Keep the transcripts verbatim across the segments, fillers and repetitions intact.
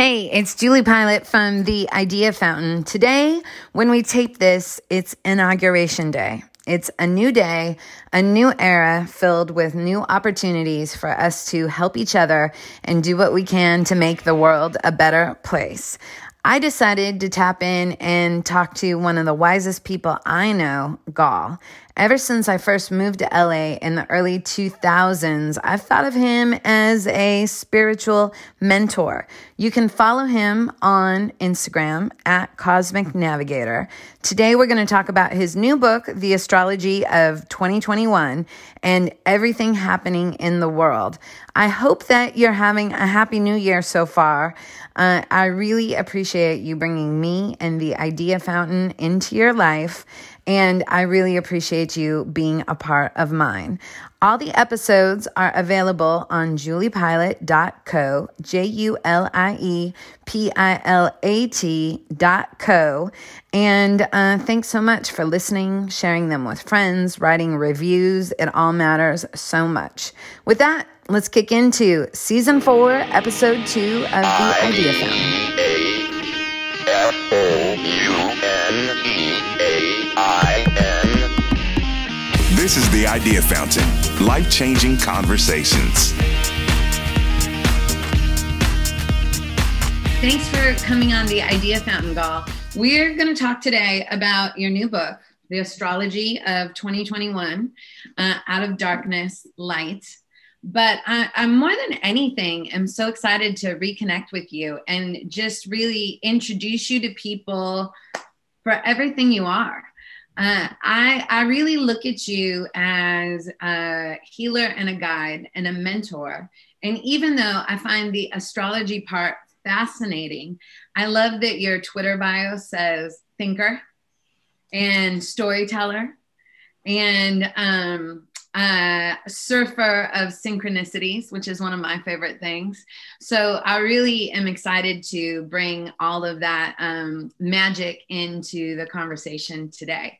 Hey, it's Julie Pilot from the Idea Fountain. Today, when we tape this, it's Inauguration Day. It's a new day, a new era filled with new opportunities for us to help each other and do what we can to make the world a better place. I decided to tap in and talk to one of the wisest people I know, Gahl. Ever since I first moved to L A in the early two thousands, I've thought of him as a spiritual mentor. You can follow him on Instagram at Cosmic Navigator. Today, we're going to talk about his new book, The Astrology of twenty twenty-one, and everything happening in the world. I hope that you're having a happy new year so far. Uh, I really appreciate you bringing me and the Idea Fountain into your life. And I really appreciate you being a part of mine. All the episodes are available on Julie Pilot dot co, J U L I E P I L A T dot co. And uh, thanks so much for listening, sharing them with friends, writing reviews. It all matters so much. With that, let's kick into Season four, Episode two of The Idea Fountain. This is The Idea Fountain, life-changing conversations. Thanks for coming on The Idea Fountain, Gahl. We're going to talk today about your new book, The Astrology of twenty twenty-one, uh, Out of Darkness, Light. But I, I'm more than anything, I'm so excited to reconnect with you and just really introduce you to people for everything you are. Uh, I, I really look at you as a healer and a guide and a mentor. And even though I find the astrology part fascinating, I love that your Twitter bio says thinker and storyteller and, um, Uh, surfer of synchronicities, which is one of my favorite things. So I really am excited to bring all of that um, magic into the conversation today.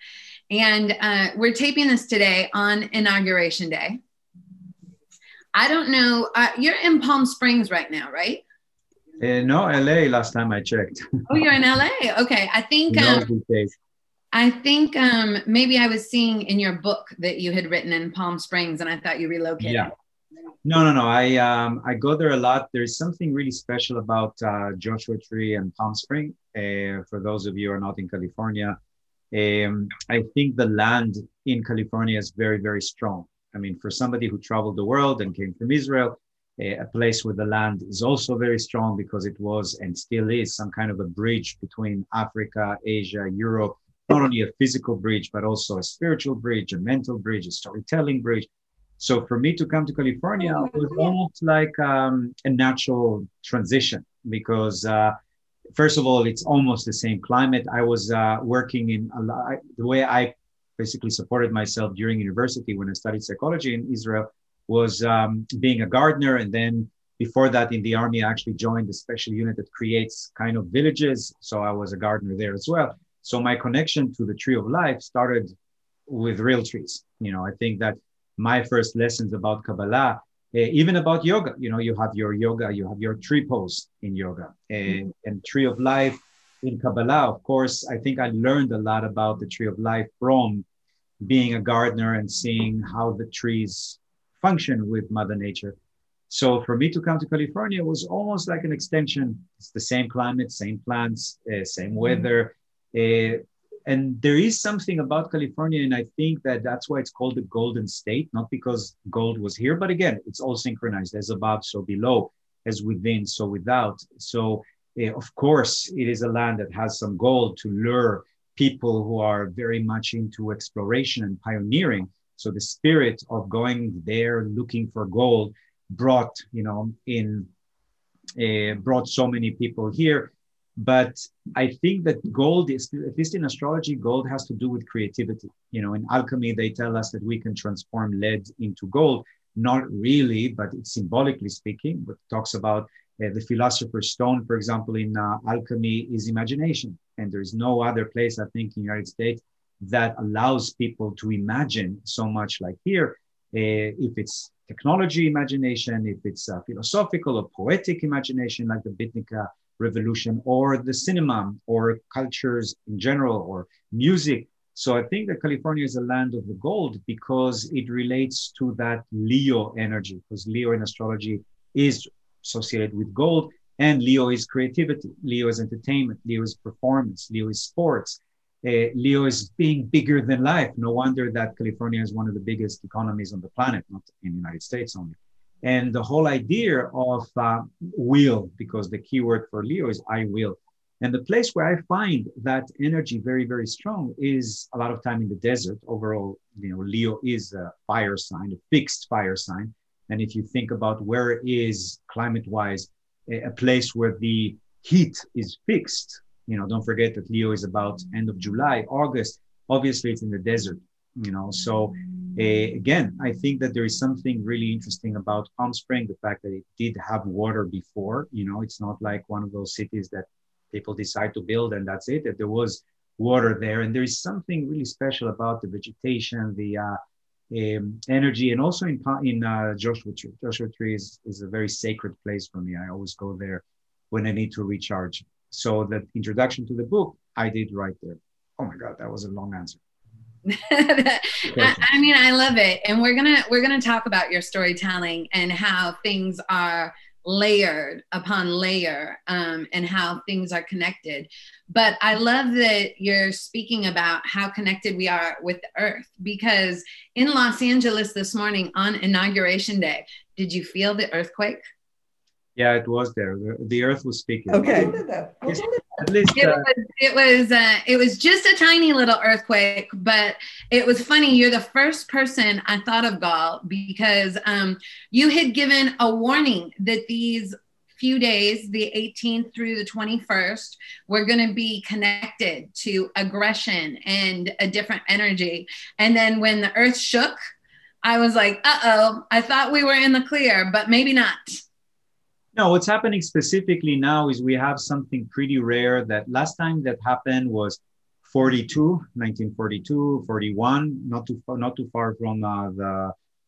And uh, we're taping this today on Inauguration Day. I don't know. Uh, you're in Palm Springs right now, right? Uh, no, L A last time I checked. Oh, you're in L A. Okay. I think... Um, no, I think um, maybe I was seeing in your book that you had written in Palm Springs and I thought you relocated. Yeah. No, no, no. I um, I go there a lot. There's something really special about uh, Joshua Tree and Palm Springs. Uh, for those of you who are not in California, um, I think the land in California is very, very strong. I mean, for somebody who traveled the world and came from Israel, a place where the land is also very strong because it was and still is some kind of a bridge between Africa, Asia, Europe. Not only a physical bridge, but also a spiritual bridge, a mental bridge, a storytelling bridge. So for me to come to California was almost like um, a natural transition because, uh, first of all, it's almost the same climate. I was uh, working in a lot, the way I basically supported myself during university when I studied psychology in Israel was um, being a gardener. And then before that in the army, I actually joined a special unit that creates kind of villages. So I was a gardener there as well. So my connection to the tree of life started with real trees. You know, I think that my first lessons about Kabbalah, uh, even about yoga, you know, you have your yoga, you have your tree pose in yoga and, and tree of life in Kabbalah. Of course, I think I learned a lot about the tree of life from being a gardener and seeing how the trees function with Mother Nature. So for me to come to California was almost like an extension. It's the same climate, same plants, uh, same weather. Mm-hmm. Uh, and there is something about California, and I think that that's why it's called the Golden State, not because gold was here, but again, it's all synchronized, as above, so below, as within, so without. So, uh, of course, it is a land that has some gold to lure people who are very much into exploration and pioneering. So the spirit of going there, looking for gold, brought, you know, in, uh, brought so many people here. But I think that gold is, at least in astrology, gold has to do with creativity. You know, in alchemy, they tell us that we can transform lead into gold. Not really, but it's symbolically speaking. But it talks about uh, the philosopher's stone, for example, in uh, alchemy is imagination. And there is no other place, I think, in the United States that allows people to imagine so much like here. Uh, if it's technology imagination, if it's uh, philosophical or poetic imagination, like the Bitnica revolution, or the cinema, or cultures in general, or music. So I think that California is a land of the gold because it relates to that Leo energy, because Leo in astrology is associated with gold, and Leo is creativity, Leo is entertainment, Leo is performance, Leo is sports, uh, Leo is being bigger than life. No wonder that California is one of the biggest economies on the planet, not in the United States only. And the whole idea of uh, will, because the key word for Leo is I will. And the place where I find that energy very, very strong is a lot of time in the desert. Overall, you know, Leo is a fire sign, a fixed fire sign. And if you think about where is climate-wise a place where the heat is fixed, you know, don't forget that Leo is about end of July, August. Obviously, it's in the desert, you know. So uh, again, I think that there is something really interesting about Palm Springs, the fact that it did have water before. You know, it's not like one of those cities that people decide to build and that's it, that there was water there. And there is something really special about the vegetation, the uh, um, energy. And also in, in uh, Joshua Tree. Joshua Tree is, is a very sacred place for me. I always go there when I need to recharge. So that introduction to the book, I did right there. Oh my God, that was a long answer. I, I mean, I love it. And we're gonna we're gonna talk about your storytelling and how things are layered upon layer, um, and how things are connected. But I love that you're speaking about how connected we are with the earth, because in Los Angeles this morning on Inauguration Day, did you feel the earthquake? Yeah, it was there. The earth was speaking. Okay. Yes, at least, uh, it was, it was, uh, it was just a tiny little earthquake, but it was funny. You're the first person I thought of, Gahl, because um, you had given a warning that these few days, the eighteenth through the twenty-first, we're going to be connected to aggression and a different energy. And then when the earth shook, I was like, uh-oh, I thought we were in the clear, but maybe not. No, what's happening specifically now is we have something pretty rare that last time that happened was forty-two, nineteen forty-two, forty-one, not too far, not too far from uh,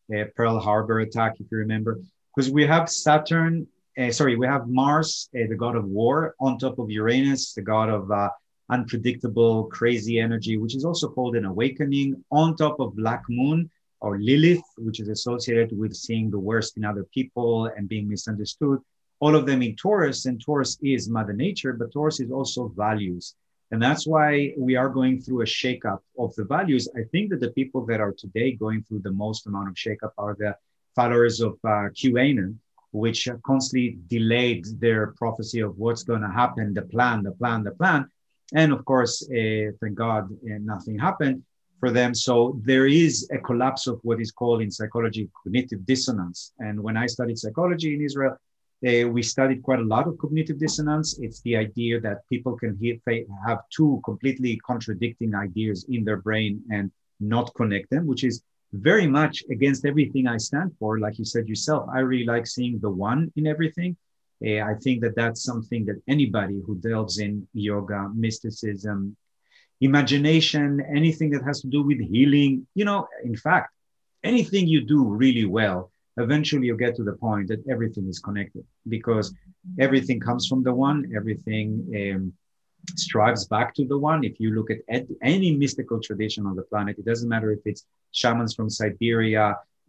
the uh, Pearl Harbor attack, if you remember, because we have Saturn, uh, sorry, we have Mars, uh, the god of war, on top of Uranus, the god of uh, unpredictable, crazy energy, which is also called an awakening, on top of Black Moon, or Lilith, which is associated with seeing the worst in other people and being misunderstood. All of them in Taurus, and Taurus is Mother Nature, but Taurus is also values. And that's why we are going through a shakeup of the values. I think that the people that are today going through the most amount of shakeup are the followers of uh, QAnon, which constantly delayed their prophecy of what's going to happen, the plan, the plan, the plan. And of course, uh, thank God, uh, nothing happened for them. So there is a collapse of what is called in psychology cognitive dissonance. And when I studied psychology in Israel, Uh, we studied quite a lot of cognitive dissonance. It's the idea that people can hear, have two completely contradicting ideas in their brain and not connect them, which is very much against everything I stand for. Like you said yourself, I really like seeing the one in everything. Uh, I think that that's something that anybody who delves in yoga, mysticism, imagination, anything that has to do with healing, you know, in fact, anything you do really well, eventually you get to the point that everything is connected, because everything comes from the one, everything um, strives back to the one. If you look at ed- any mystical tradition on the planet, it doesn't matter if it's shamans from Siberia,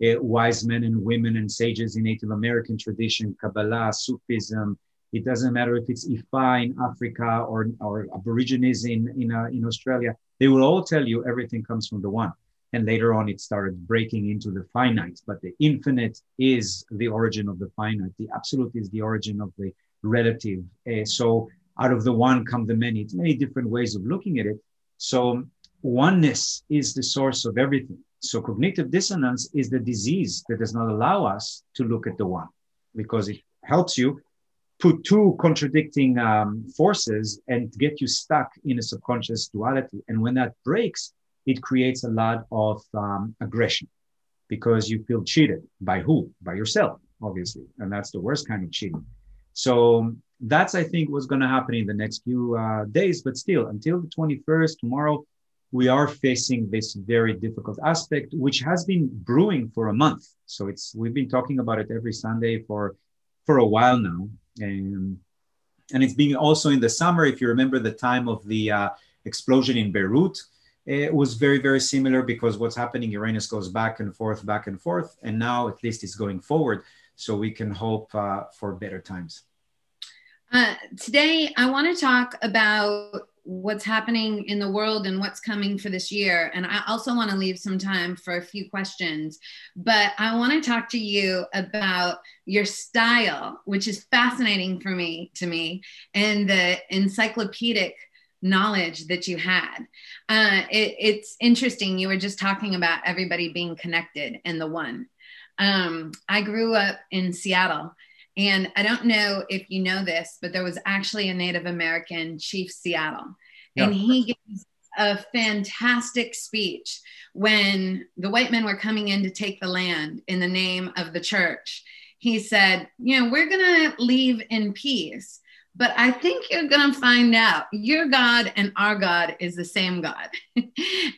uh, wise men and women and sages in Native American tradition, Kabbalah, Sufism. It doesn't matter if it's Ifa in Africa or, or Aborigines in, in, uh, in Australia. They will all tell you everything comes from the one. And later on, it started breaking into the finite. But the infinite is the origin of the finite. The absolute is the origin of the relative. Uh, so out of the one come the many. It's many different ways of looking at it. So oneness is the source of everything. So cognitive dissonance is the disease that does not allow us to look at the one, because it helps you put two contradicting um, forces and get you stuck in a subconscious duality. And when that breaks, it creates a lot of um, aggression, because you feel cheated by who? By yourself, obviously. And that's the worst kind of cheating. So that's, I think, what's going to happen in the next few uh, days. But still, until the twenty-first, tomorrow, we are facing this very difficult aspect, which has been brewing for a month. So it's we've been talking about it every Sunday for, for a while now. And And it's being also in the summer, if you remember the time of the uh, explosion in Beirut, it was very, very similar, because what's happening, Uranus goes back and forth, back and forth, and now at least it's going forward. So we can hope uh, for better times. Uh, today, I want to talk about what's happening in the world and what's coming for this year. And I also want to leave some time for a few questions, but I want to talk to you about your style, which is fascinating for me, to me, and the encyclopedic knowledge that you had. Uh, it, it's interesting. You were just talking about everybody being connected and the one. Um, I grew up in Seattle, and I don't know if you know this, but there was actually a Native American, Chief Seattle, yeah. And he gives a fantastic speech when the white men were coming in to take the land in the name of the church. He said, you know, we're going to leave in peace, but I think you're going to find out your God and our God is the same God.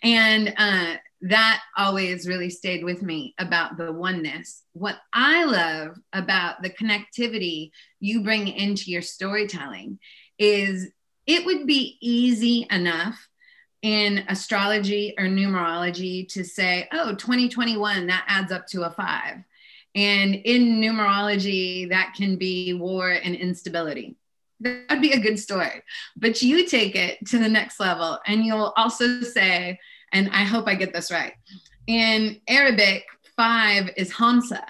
and, uh, That always really stayed with me about the oneness. What I love about the connectivity you bring into your storytelling is it would be easy enough in astrology or numerology to say, oh, twenty twenty-one, that adds up to a five. And in numerology, that can be war and instability. That'd be a good story. But you take it to the next level, and you'll also say, and I hope I get this right, in Arabic, five is Hamsa.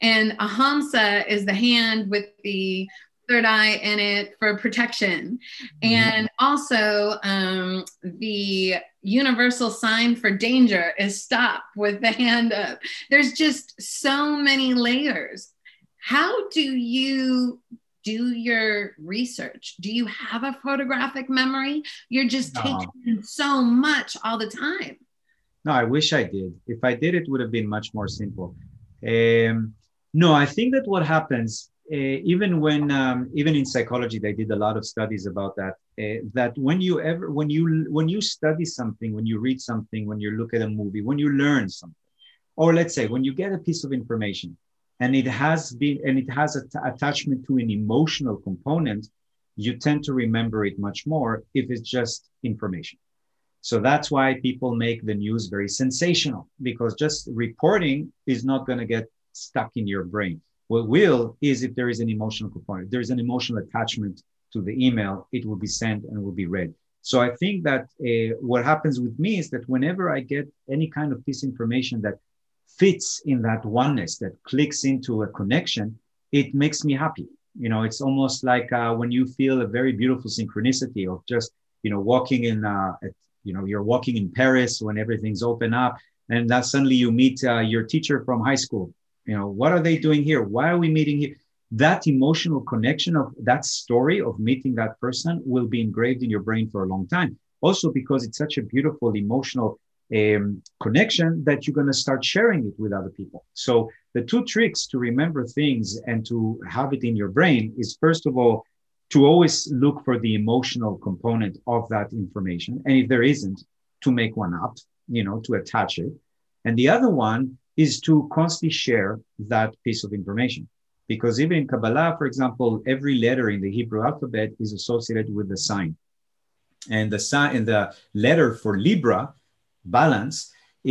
And a Hamsa is the hand with the third eye in it for protection. And also um, the universal sign for danger is stop with the hand up. There's just so many layers. How do you do your research? Do you have a photographic memory? You're just no. taking in so much all the time. No, I wish I did. If I did, it would have been much more simple. Um, no, I think that what happens, uh, even when, um, even in psychology, they did a lot of studies about that, uh, that when you ever, when you, when you study something, when you read something, when you look at a movie, when you learn something, or let's say when you get a piece of information, and it has been, and it has an attachment to an emotional component, you tend to remember it much more if it's just information. So that's why people make the news very sensational, because just reporting is not going to get stuck in your brain. What will is if there is an emotional component, if there is an emotional attachment to the email, it will be sent and will be read. So I think that uh, what happens with me is that whenever I get any kind of piece of information that fits in that oneness, that clicks into a connection, it makes me happy. You know, it's almost like uh, when you feel a very beautiful synchronicity of just, you know, walking in, uh, at, you know, you're walking in Paris when everything's open up, and that suddenly you meet uh, your teacher from high school. You know, what are they doing here? Why are we meeting here? That emotional connection of that story of meeting that person will be engraved in your brain for a long time. Also, because it's such a beautiful emotional Um, connection that you're going to start sharing it with other people. So the two tricks to remember things and to have it in your brain is, first of all, to always look for the emotional component of that information. And if there isn't, to make one up, you know, to attach it. And the other one is to constantly share that piece of information. Because even in Kabbalah, for example, every letter in the Hebrew alphabet is associated with the sign. And the sign and the letter for Libra, balance,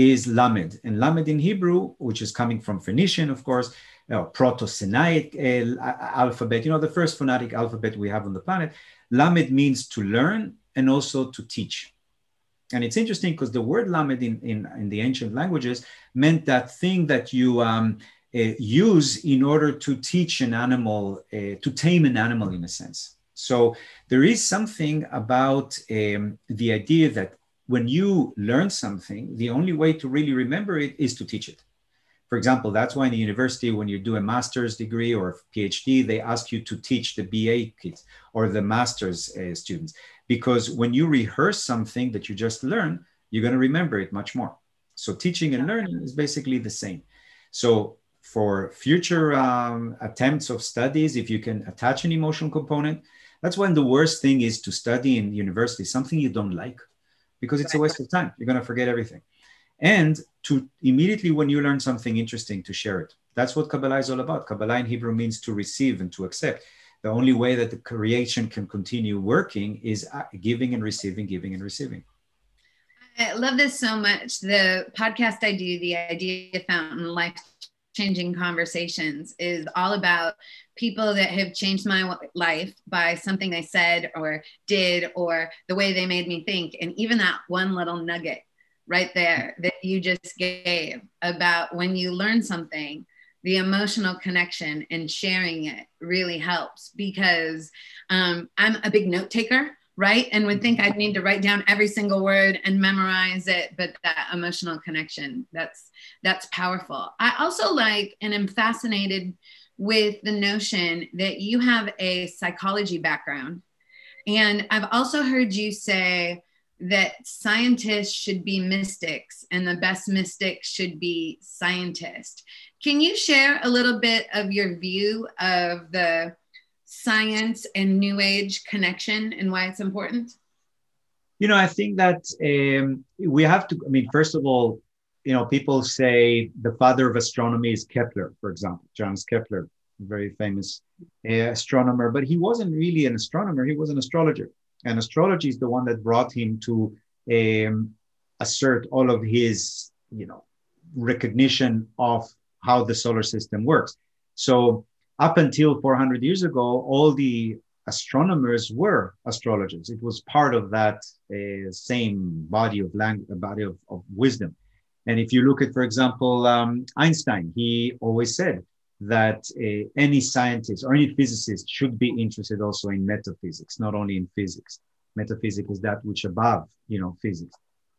is Lamed. And Lamed in Hebrew, which is coming from Phoenician, of course, uh, Proto-Sinaitic uh, alphabet, you know, the first phonetic alphabet we have on the planet. Lamed means to learn and also to teach. And it's interesting because the word Lamed in, in, in the ancient languages meant that thing that you um, uh, use in order to teach an animal, uh, to tame an animal in a sense. So there is something about um, the idea that when you learn something, the only way to really remember it is to teach it. For example, that's why in the university, when you do a master's degree or a PhD, they ask you to teach the B A kids or the master's uh, students, because when you rehearse something that you just learned, you're going to remember it much more. So teaching and learning is basically the same. So for future um, attempts of studies, if you can attach an emotional component, that's when the worst thing is to study in university something you don't like, because it's a waste of time. You're going to forget everything. And to immediately, when you learn something interesting, to share it. That's what Kabbalah is all about. Kabbalah in Hebrew means to receive and to accept. the only way that the creation can continue working is giving and receiving, giving and receiving. I love this so much. The podcast I do, the Idea Fountain, life-changing conversations, is all about people that have changed my life by something they said or did or the way they made me think. And even that one little nugget right there that you just gave about when you learn something, the emotional connection and sharing it really helps, because um, I'm a big note taker, right? And would think I'd need to write down every single word and memorize it, but that emotional connection, that's, that's powerful. I also like and am fascinated with the notion that you have a psychology background. And I've also heard you say that scientists should be mystics and the best mystics should be scientists. Can you share a little bit of your view of the science and New Age connection and why it's important? You know, I think that um, we have to, I mean, first of all, you know, people say the father of astronomy is Kepler, for example, Johannes Kepler, very famous uh, astronomer, but he wasn't really an astronomer, he was an astrologer. And astrology is the one that brought him to um, assert all of his, you know, recognition of how the solar system works. So up until four hundred years ago, all the astronomers were astrologers. It was part of that uh, same body of language, body of, of wisdom. And if you look at, for example, um, Einstein, he always said that uh, any scientist or any physicist should be interested also in metaphysics, not only in physics. Metaphysics is that which above, you know, physics.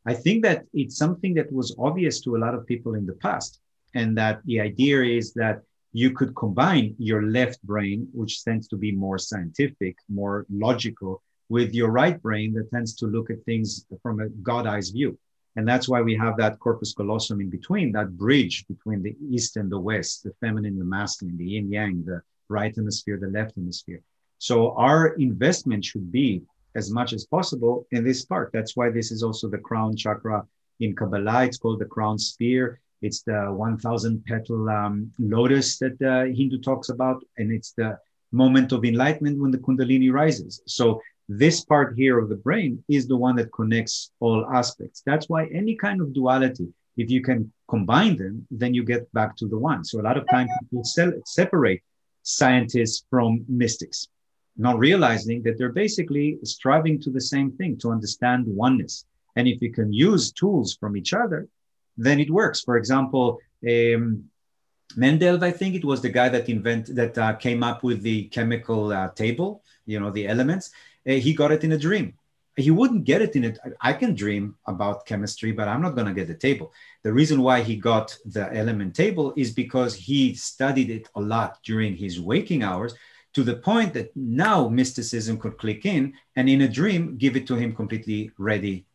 I think that it's something that was obvious to a lot of people in the past, and that the idea is that you could combine your left brain, which tends to be more scientific, more logical, with your right brain that tends to look at things from a God eyes view. And that's why we have that corpus callosum in between, that bridge between the East and the West, the feminine, the masculine, the yin yang, the right hemisphere, the left hemisphere. So our investment should be as much as possible in this part. That's why this is also the crown chakra in Kabbalah. It's called the crown sphere. It's the one thousand petal um, lotus that uh, Hindu talks about. And it's the moment of enlightenment when the Kundalini rises. So this part here of the brain is the one that connects all aspects. That's why any kind of duality, if you can combine them, then you get back to the one. So a lot of times people separate scientists from mystics, not realizing that they're basically striving to the same thing, to understand oneness. And if you can use tools from each other, then it works. For example, um, Mendel, I think it was the guy that invent, that uh, came up with the chemical uh, table, you know, the elements. He got it in a dream. He wouldn't get it in a, I can dream about chemistry, but I'm not going to get the table. The reason why he got the element table is because he studied it a lot during his waking hours, to the point that now mysticism could click in and in a dream, give it to him completely ready,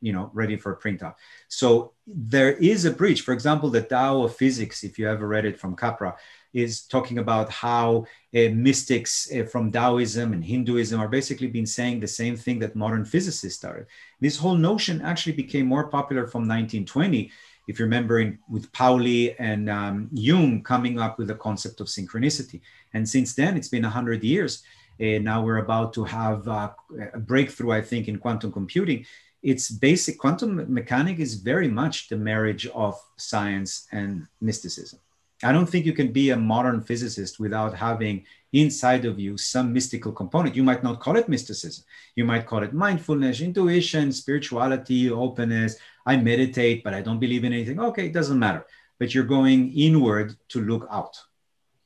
you know, ready for a printout. So there is a breach. For example, the Tao of Physics, if you ever read it, from Capra, is talking about how uh, mystics uh, from Taoism and Hinduism are basically been saying the same thing that modern physicists started. This whole notion actually became more popular from nineteen twenty, if you remember, in, with Pauli and um, Jung coming up with the concept of synchronicity. And since then, it's been one hundred years. Uh, now we're about to have uh, a breakthrough, I think, in quantum computing. It's basic, quantum mechanics is very much the marriage of science and mysticism. I don't think you can be a modern physicist without having inside of you some mystical component. You might not call it mysticism. You might call it mindfulness, intuition, spirituality, openness. I meditate, but I don't believe in anything. Okay, it doesn't matter. But you're going inward to look out.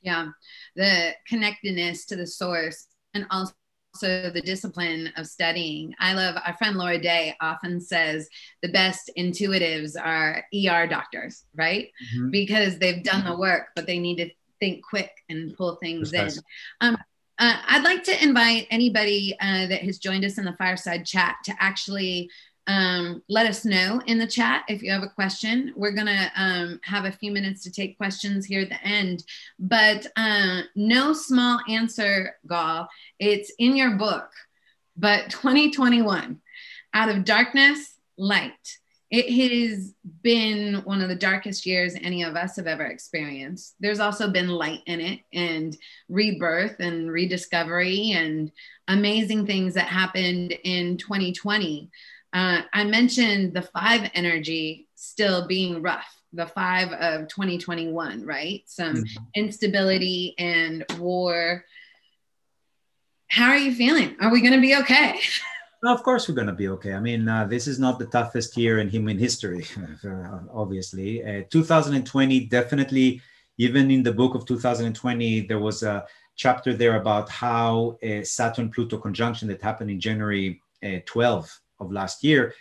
Yeah, the connectedness to the source, and also the discipline of studying. I love, our friend Laura Day often says the best intuitives are E R doctors, right? Mm-hmm. Because they've done the work, but they need to think quick and pull things Precisely. in. Um, uh, I'd like to invite anybody uh, that has joined us in the Fireside Chat to actually um, let us know in the chat if you have a question. We're gonna um, have a few minutes to take questions here at the end, but uh, no small answer, Gahl. It's in your book, but twenty twenty-one, Out of Darkness, Light. It has been one of the darkest years any of us have ever experienced. There's also been light in it, and rebirth and rediscovery and amazing things that happened in twenty twenty. Uh, I mentioned the five energy still being rough, the five of twenty twenty-one, right? Some mm-hmm. instability and war. How are you feeling? Are we going to be okay? Of course, we're going to be okay. I mean, uh, this is not the toughest year in human history, obviously. Uh, two thousand twenty, definitely, even in the book of two thousand twenty, there was a chapter there about how a Saturn-Pluto conjunction that happened in January uh, twelfth of last year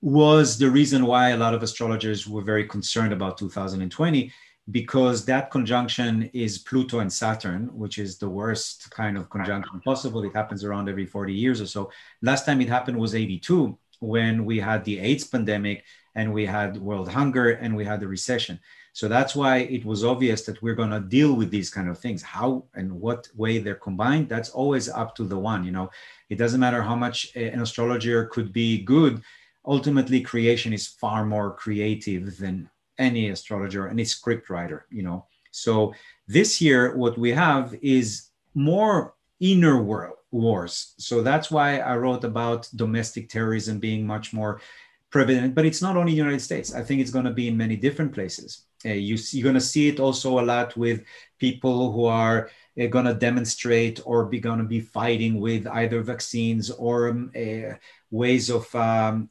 was the reason why a lot of astrologers were very concerned about two thousand twenty, because that conjunction is Pluto and Saturn, which is the worst kind of conjunction possible. It happens around every forty years or so. Last time it happened was eighty-two, when we had the AIDS pandemic and we had world hunger and we had the recession. So that's why it was obvious that we're going to deal with these kind of things. How and what way they're combined, that's always up to the one, you know. It doesn't matter how much an astrologer could be good. Ultimately, creation is far more creative than any astrologer, any script writer, you know. So this year, what we have is more inner world wars. So that's why I wrote about domestic terrorism being much more prevalent. But it's not only United States. I think it's going to be in many different places. Uh, you, you're going to see it also a lot with people who are uh, going to demonstrate or be going to be fighting with either vaccines or um, uh, ways of um,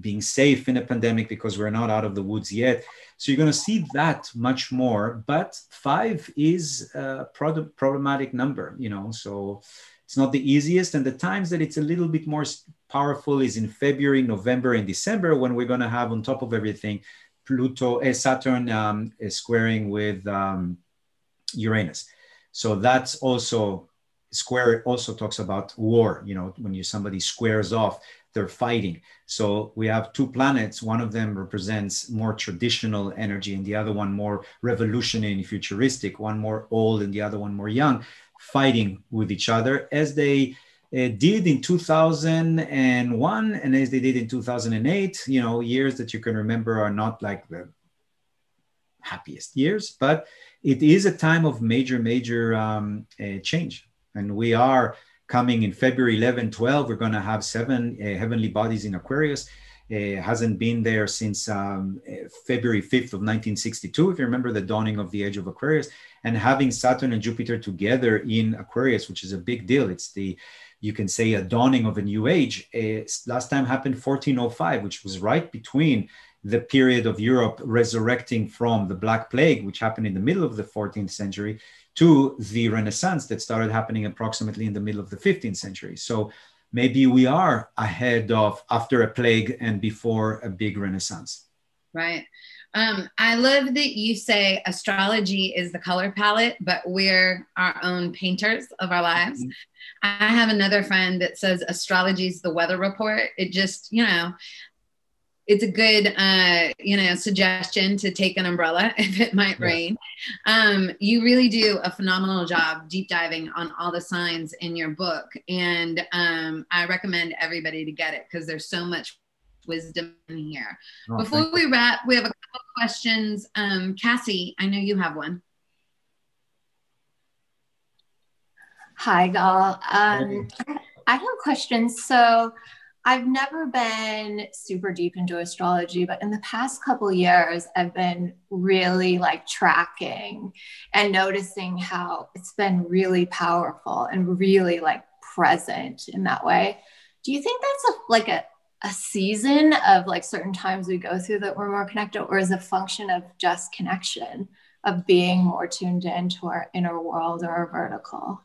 being safe in a pandemic, because we're not out of the woods yet. So you're going to see that much more, but five is a pro- problematic number, you know, so it's not the easiest. And the times that it's a little bit more powerful is in February, November, and December, when we're going to have on top of everything, Pluto, uh, Saturn um, is squaring with um, Uranus. So that's also square, also talks about war, you know, when you somebody squares off, they're fighting. So we have two planets. One of them represents more traditional energy and the other one more revolutionary and futuristic, one more old and the other one more young, fighting with each other as they uh, did in two thousand one and as they did in two thousand eight, you know, years that you can remember are not like the happiest years, but it is a time of major, major um, uh, change. And we are coming in February eleventh, twelfth, we're going to have seven uh, heavenly bodies in Aquarius. It uh, hasn't been there since um, February fifth of nineteen sixty-two, if you remember the dawning of the age of Aquarius. And having Saturn and Jupiter together in Aquarius, which is a big deal. It's the, you can say, a dawning of a new age. Uh, last time happened fourteen oh five, which was right between the period of Europe resurrecting from the Black Plague, which happened in the middle of the fourteenth century, to the Renaissance that started happening approximately in the middle of the fifteenth century. So maybe we are ahead of after a plague and before a big Renaissance. Right. Um, I love that you say astrology is the color palette, but we're our own painters of our lives. Mm-hmm. I have another friend that says astrology is the weather report. It just, you know, it's a good, uh, you know, suggestion to take an umbrella if it might rain. Um, you really do a phenomenal job deep diving on all the signs in your book. And um, I recommend everybody to get it because there's so much wisdom in here. Oh, Before we wrap, we have a couple of questions. Um, Cassie, I know you have one. Hi, Gahl. Um, I have questions. So I've never been super deep into astrology, but in the past couple of years, I've been really like tracking and noticing how it's been really powerful and really like present in that way. Do you think that's a, like a, a season of like certain times we go through that we're more connected, or is a function of just connection, of being more tuned into our inner world or our vertical?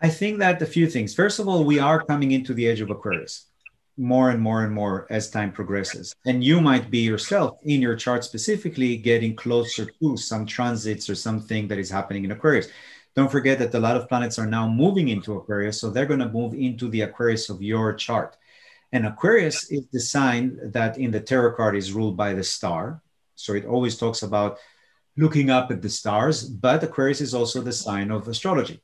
I think that a few things. First of all, we are coming into the age of Aquarius, more and more and more as time progresses. And you might be yourself in your chart specifically getting closer to some transits or something that is happening in Aquarius. Don't forget that a lot of planets are now moving into Aquarius. So they're going to move into the Aquarius of your chart. And Aquarius is the sign that in the tarot card is ruled by the star. So it always talks about looking up at the stars, but Aquarius is also the sign of astrology.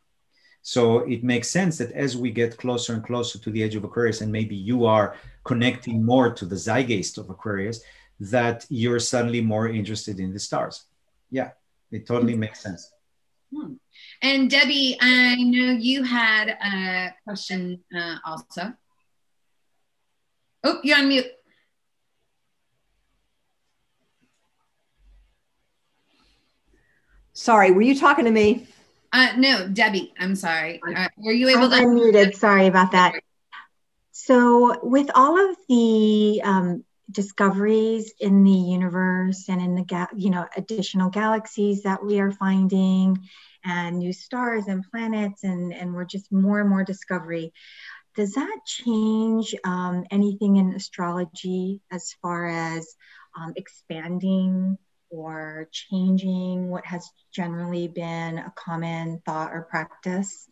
So it makes sense that as we get closer and closer to the age of Aquarius, and maybe you are connecting more to the zeitgeist of Aquarius, that you're suddenly more interested in the stars. Yeah, it totally makes sense. Hmm. And Debbie, I know you had a question uh, also. Oh, you're on mute. Sorry, were you talking to me? Uh, no, Debbie, I'm sorry. Uh, were you able I'm to- unmuted, sorry about that. So with all of the um, discoveries in the universe and in the, ga you know, additional galaxies that we are finding and new stars and planets, and, and we're just more and more discovery, does that change um, anything in astrology as far as um, expanding or changing what has generally been a common thought or practice?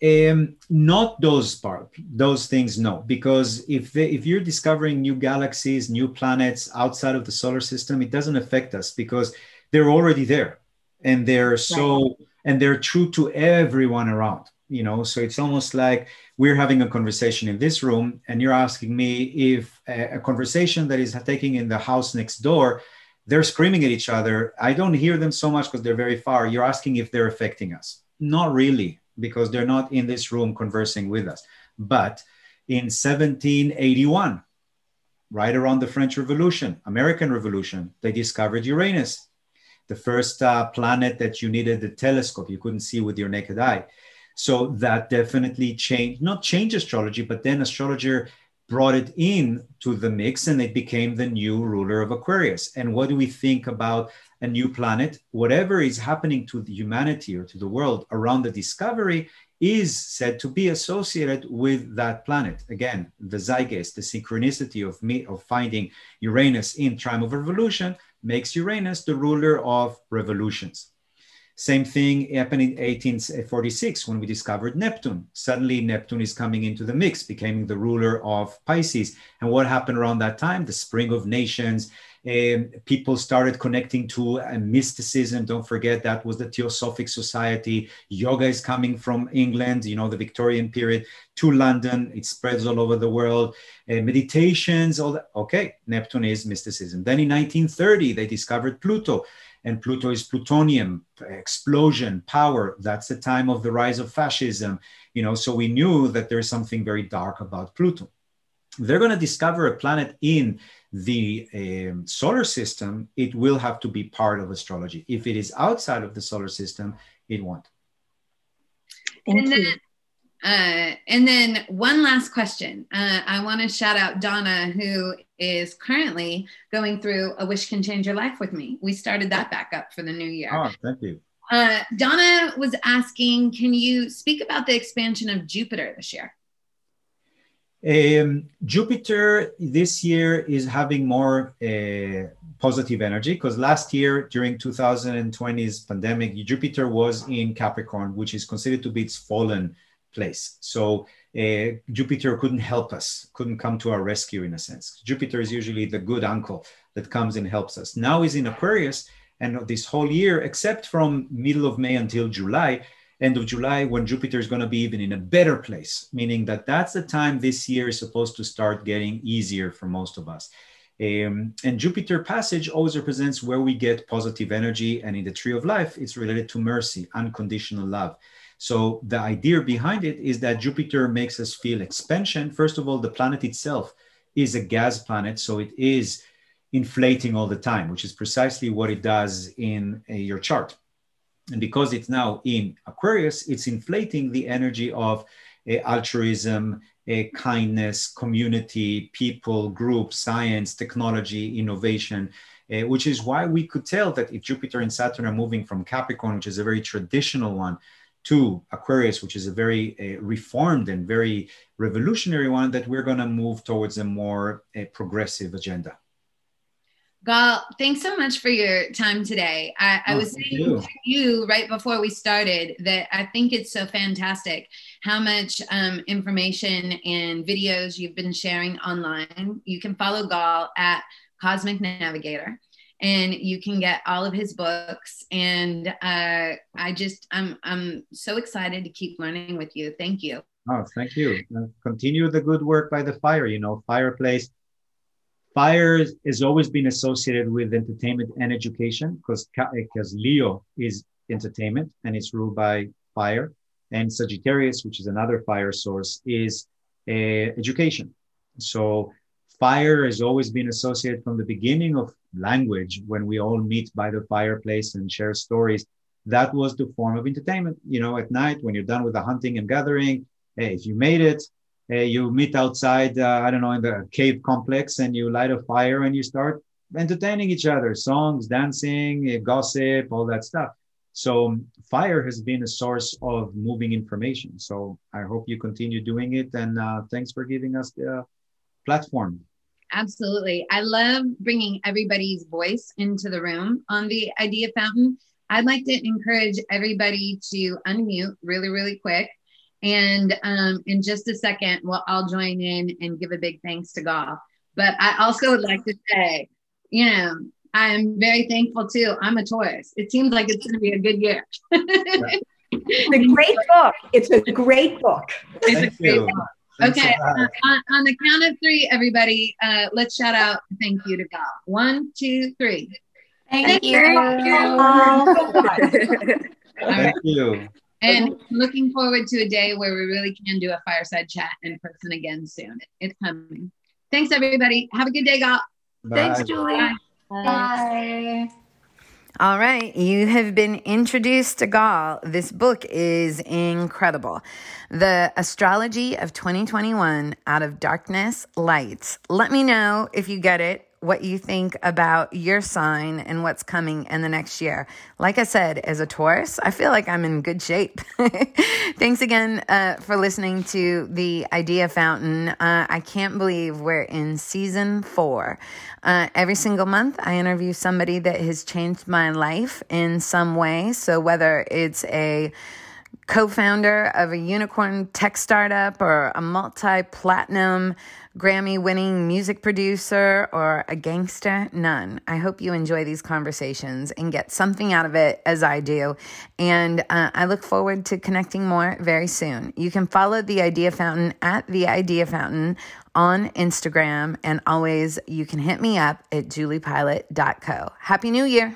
Um, not those part, those things, no. Because if, they, if you're discovering new galaxies, new planets outside of the solar system, it doesn't affect us because they're already there. And they're so, right. and they're true to everyone around, you know? So it's almost like we're having a conversation in this room and you're asking me if a, a conversation that is taking in the house next door, they're screaming at each other. I don't hear them so much because they're very far. You're asking if they're affecting us. Not really, because they're not in this room conversing with us. But in seventeen eighty-one, right around the French Revolution, American Revolution, they discovered Uranus, the first uh, planet that you needed a telescope. You couldn't see with your naked eye. So that definitely changed, not changed astrology, but then astrologer brought it in to the mix and it became the new ruler of Aquarius. And what do we think about a new planet? Whatever is happening to the humanity or to the world around the discovery is said to be associated with that planet. Again, the zeitgeist, the synchronicity of me of finding Uranus in Time of Revolution makes Uranus the ruler of revolutions. Same thing happened in eighteen forty-six when we discovered Neptune. Suddenly Neptune is coming into the mix, becoming the ruler of Pisces. And what happened around that time? The Spring of Nations. Um, people started connecting to uh, mysticism. Don't forget that was the Theosophic Society. Yoga is coming from England, you know, the Victorian period, to London. It spreads all over the world. Uh, meditations, all that. Okay, Neptune is mysticism. Then in nineteen thirty, they discovered Pluto. And Pluto is plutonium, explosion, power. That's the time of the rise of fascism. You know, so we knew that there's something very dark about Pluto. They're going to discover a planet in the um, solar system. It will have to be part of astrology. If it is outside of the solar system, it won't. Thank and you. Then, uh, and then one last question. Uh, I want to shout out Donna, who is currently going through A Wish Can Change Your Life with me. We started that back up for the new year. Oh, thank you. Uh, Donna was asking, can you speak about the expansion of Jupiter this year? Um, Jupiter this year is having more uh, positive energy because last year during two thousand twenty's pandemic, Jupiter was in Capricorn, which is considered to be its fallen place. So Uh, Jupiter couldn't help us, couldn't come to our rescue in a sense. Jupiter is usually the good uncle that comes and helps us. Now he's in Aquarius and this whole year, except from middle of May until July, end of July, when Jupiter is going to be even in a better place, meaning that that's the time this year is supposed to start getting easier for most of us. Um, and Jupiter passage always represents where we get positive energy. And in the Tree of Life, it's related to mercy, unconditional love. So the idea behind it is that Jupiter makes us feel expansion. First of all, the planet itself is a gas planet, so it is inflating all the time, which is precisely what it does in uh, your chart. And because it's now in Aquarius, it's inflating the energy of uh, altruism, uh, kindness, community, people, group, science, technology, innovation, uh, which is why we could tell that if Jupiter and Saturn are moving from Capricorn, which is a very traditional one, to Aquarius, which is a very uh, reformed and very revolutionary one, that we're going to move towards a more uh, progressive agenda. Gahl, thanks so much for your time today. I, oh, I was saying you. to you right before we started that I think it's so fantastic how much um, information and videos you've been sharing online. You can follow Gahl at Cosmic Navigator. and you can get all of his books. And uh, I just, I'm, I'm so excited to keep learning with you. Thank you. Oh, thank you. And continue the good work by the fire, you know, fireplace. Fire has always been associated with entertainment and education, because because Leo is entertainment and it's ruled by fire. And Sagittarius, which is another fire source, is uh, education. So fire has always been associated from the beginning of language, when we all meet by the fireplace and share stories. That was the form of entertainment. You know, at night, when you're done with the hunting and gathering, hey, if you made it, hey, you meet outside, uh, I don't know, in the cave complex, and you light a fire and you start entertaining each other, songs, dancing, gossip, all that stuff. So fire has been a source of moving information. So I hope you continue doing it. And uh, thanks for giving us the uh, platform. Absolutely. I love bringing everybody's voice into the room on the Idea Fountain. I'd like to encourage everybody to unmute really, really quick. And um, in just a second, we'll all join in and give a big thanks to Gahl. But I also would like to say, you know, I am very thankful too. I'm a Taurus. It seems like it's going to be a good year. It's a great book. It's a great book. It's a great book. Okay. On, on the count of three, everybody, uh, let's shout out thank you to Gahl. One, two, three. Thank, thank you. you. Oh, thank you. And looking forward to a day where we really can do a fireside chat in person again soon. It's coming. Thanks, everybody. Have a good day, Gahl. Bye. Thanks, Julie. Bye. Bye. All right. You have been introduced to Gahl. This book is incredible. The Astrology of twenty twenty-one, Out of Darkness, Light. Let me know if you get it, what you think about your sign and what's coming in the next year. Like I said, as a Taurus, I feel like I'm in good shape. Thanks again uh, for listening to the Idea Fountain. Uh, I can't believe we're in season four. Uh, every single month, I interview somebody that has changed my life in some way. So whether it's a co-founder of a unicorn tech startup, or a multi-platinum Grammy-winning music producer, or a gangster nun, I hope you enjoy these conversations and get something out of it, as I do. And uh, I look forward to connecting more very soon. You can follow The Idea Fountain at The Idea Fountain on Instagram. And always, you can hit me up at Julie Pilot dot co. Happy New Year.